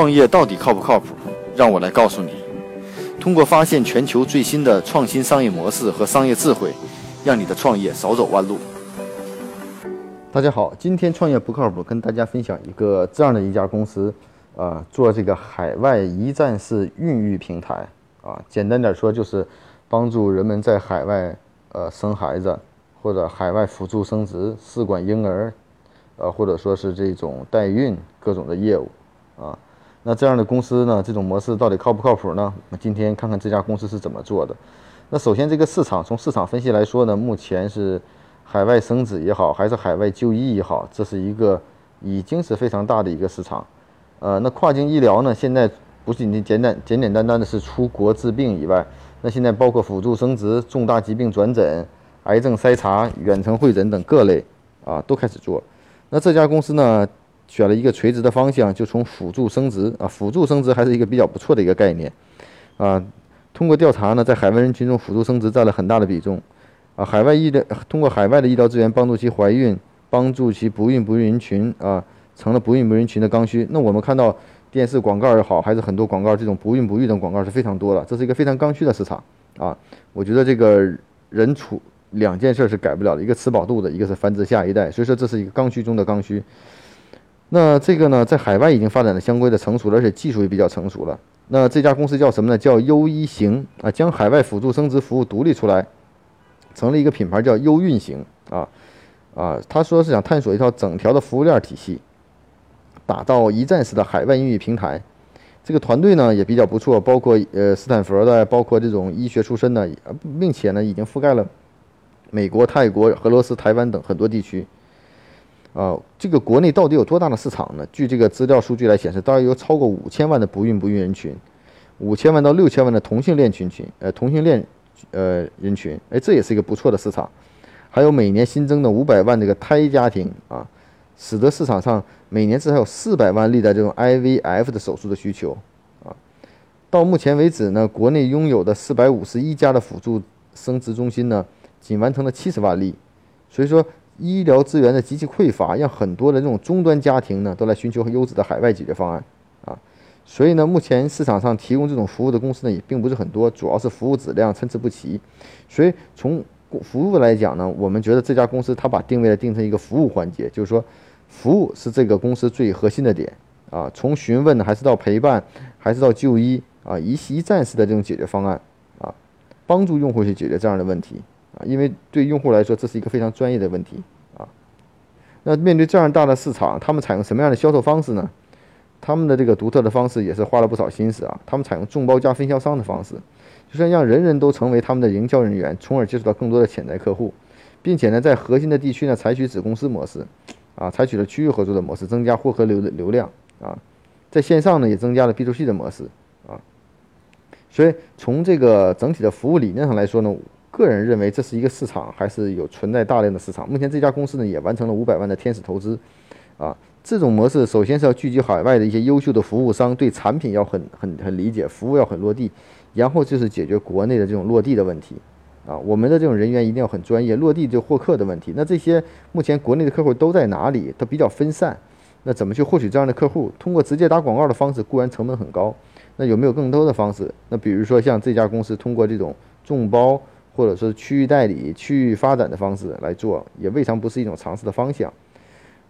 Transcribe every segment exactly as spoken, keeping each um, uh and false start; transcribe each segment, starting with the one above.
创业到底靠不靠谱？让我来告诉你。通过发现全球最新的创新商业模式和商业智慧，让你的创业少走弯路。大家好，今天创业不靠谱，跟大家分享一个这样的一家公司，呃，做这个海外一站式孕育平台啊，简单点说就是帮助人们在海外呃生孩子，或者海外辅助生殖、试管婴儿，呃，或者说是这种代孕各种的业务啊。那这样的公司呢，这种模式到底靠不靠谱呢？我们今天看看这家公司是怎么做的。那首先这个市场，从市场分析来说呢，目前是海外生子也好，还是海外就医也好，这是一个已经是非常大的一个市场。呃，那跨境医疗呢，现在不仅仅简单简简单单的是出国治病以外，那现在包括辅助生殖、重大疾病转诊、癌症筛查、远程会诊等各类啊，都开始做。那这家公司呢，选了一个垂直的方向，就从辅助生殖啊，辅助生殖还是一个比较不错的一个概念啊。通过调查呢，在海外人群中，辅助生殖占了很大的比重啊。海外医疗通过海外的医疗资源帮助其怀孕，帮助其不孕不育人群啊，成了不孕不育人群的刚需。那我们看到电视广告也好，还是很多广告这种不孕不育的广告是非常多了，这是一个非常刚需的市场啊。我觉得这个人处两件事是改不了的，一个吃饱肚子，一个是繁殖下一代，所以说这是一个刚需中的刚需。那这个呢，在海外已经发展的相关的成熟了，而且技术也比较成熟了。那这家公司叫什么呢？叫优一行啊，将海外辅助生殖服务独立出来，成了一个品牌叫优运行啊啊。他说是想探索一套整条的服务链体系，打造一站式的海外孕育平台。这个团队呢也比较不错，包括呃斯坦福的，包括这种医学出身的，并且呢已经覆盖了美国、泰国、俄罗斯、台湾等很多地区。啊、呃，这个国内到底有多大的市场呢？据这个资料数据来显示，大约有超过五千万的不孕不育人群，五千万到六千万的同性恋群群，呃，同性恋呃人群，哎，这也是一个不错的市场。还有每年新增的五百万这个胎家庭啊，使得市场上每年至少有四百万例的这种 I V F 的手术的需求啊。到目前为止呢，国内拥有的四百五十一家的辅助生殖中心呢，仅完成了七十万例，所以说。医疗资源的极其匮乏，让很多的这种终端家庭呢都来寻求优质的海外解决方案啊。所以呢，目前市场上提供这种服务的公司呢也并不是很多，主要是服务质量参差不齐。所以从服务来讲呢，我们觉得这家公司它把定位来定成一个服务环节，就是说服务是这个公司最核心的点啊。从询问还是到陪伴，还是到就医啊，一一站式的这种解决方案啊，帮助用户去解决这样的问题。因为对用户来说，这是一个非常专业的问题啊。那面对这样大的市场，他们采用什么样的销售方式呢？他们的这个独特的方式也是花了不少心思啊。他们采用众包加分销商的方式，就是让人人都成为他们的营销人员，从而接触到更多的潜在客户，并且呢，在核心的地区呢，采取子公司模式啊，采取了区域合作的模式，增加获客流的流量啊。在线上呢，也增加了 B to C 的模式啊。所以从这个整体的服务理念上来说呢，个人认为这是一个市场，还是有存在大量的市场。目前这家公司呢也完成了五百万的天使投资，啊，这种模式首先是要聚集海外的一些优秀的服务商，对产品要很很很理解，服务要很落地，然后就是解决国内的这种落地的问题，啊，我们的这种人员一定要很专业，落地就获客的问题。那这些目前国内的客户都在哪里？都比较分散，那怎么去获取这样的客户？通过直接打广告的方式固然成本很高，那有没有更多的方式？那比如说像这家公司通过这种众包。或者说区域代理、区域发展的方式来做，也未尝不是一种尝试的方向。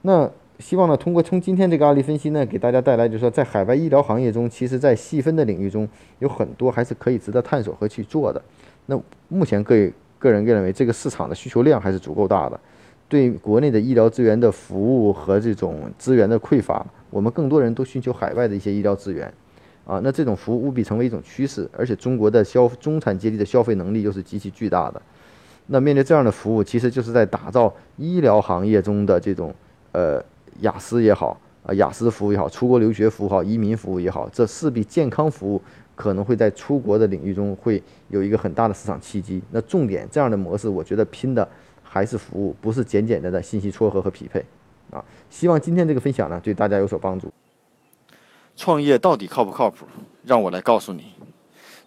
那希望呢，通过从今天这个案例分析呢，给大家带来就是说，在海外医疗行业中，其实在细分的领域中有很多还是可以值得探索和去做的。那目前个个人认为，这个市场的需求量还是足够大的，对国内的医疗资源的服务和这种资源的匮乏，我们更多人都寻求海外的一些医疗资源。啊，那这种服务务必成为一种趋势，而且中国的消中产阶级的消费能力又是极其巨大的。那面对这样的服务，其实就是在打造医疗行业中的这种呃雅思也好啊，雅思服务也好，出国留学服务也好，移民服务也好，这势必健康服务可能会在出国的领域中会有一个很大的市场契机。那重点这样的模式，我觉得拼的还是服务，不是简简单单信息撮合和匹配啊。希望今天这个分享呢，对大家有所帮助。创业到底靠不靠谱？让我来告诉你。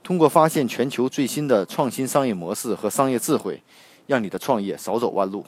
通过发现全球最新的创新商业模式和商业智慧，让你的创业少走弯路。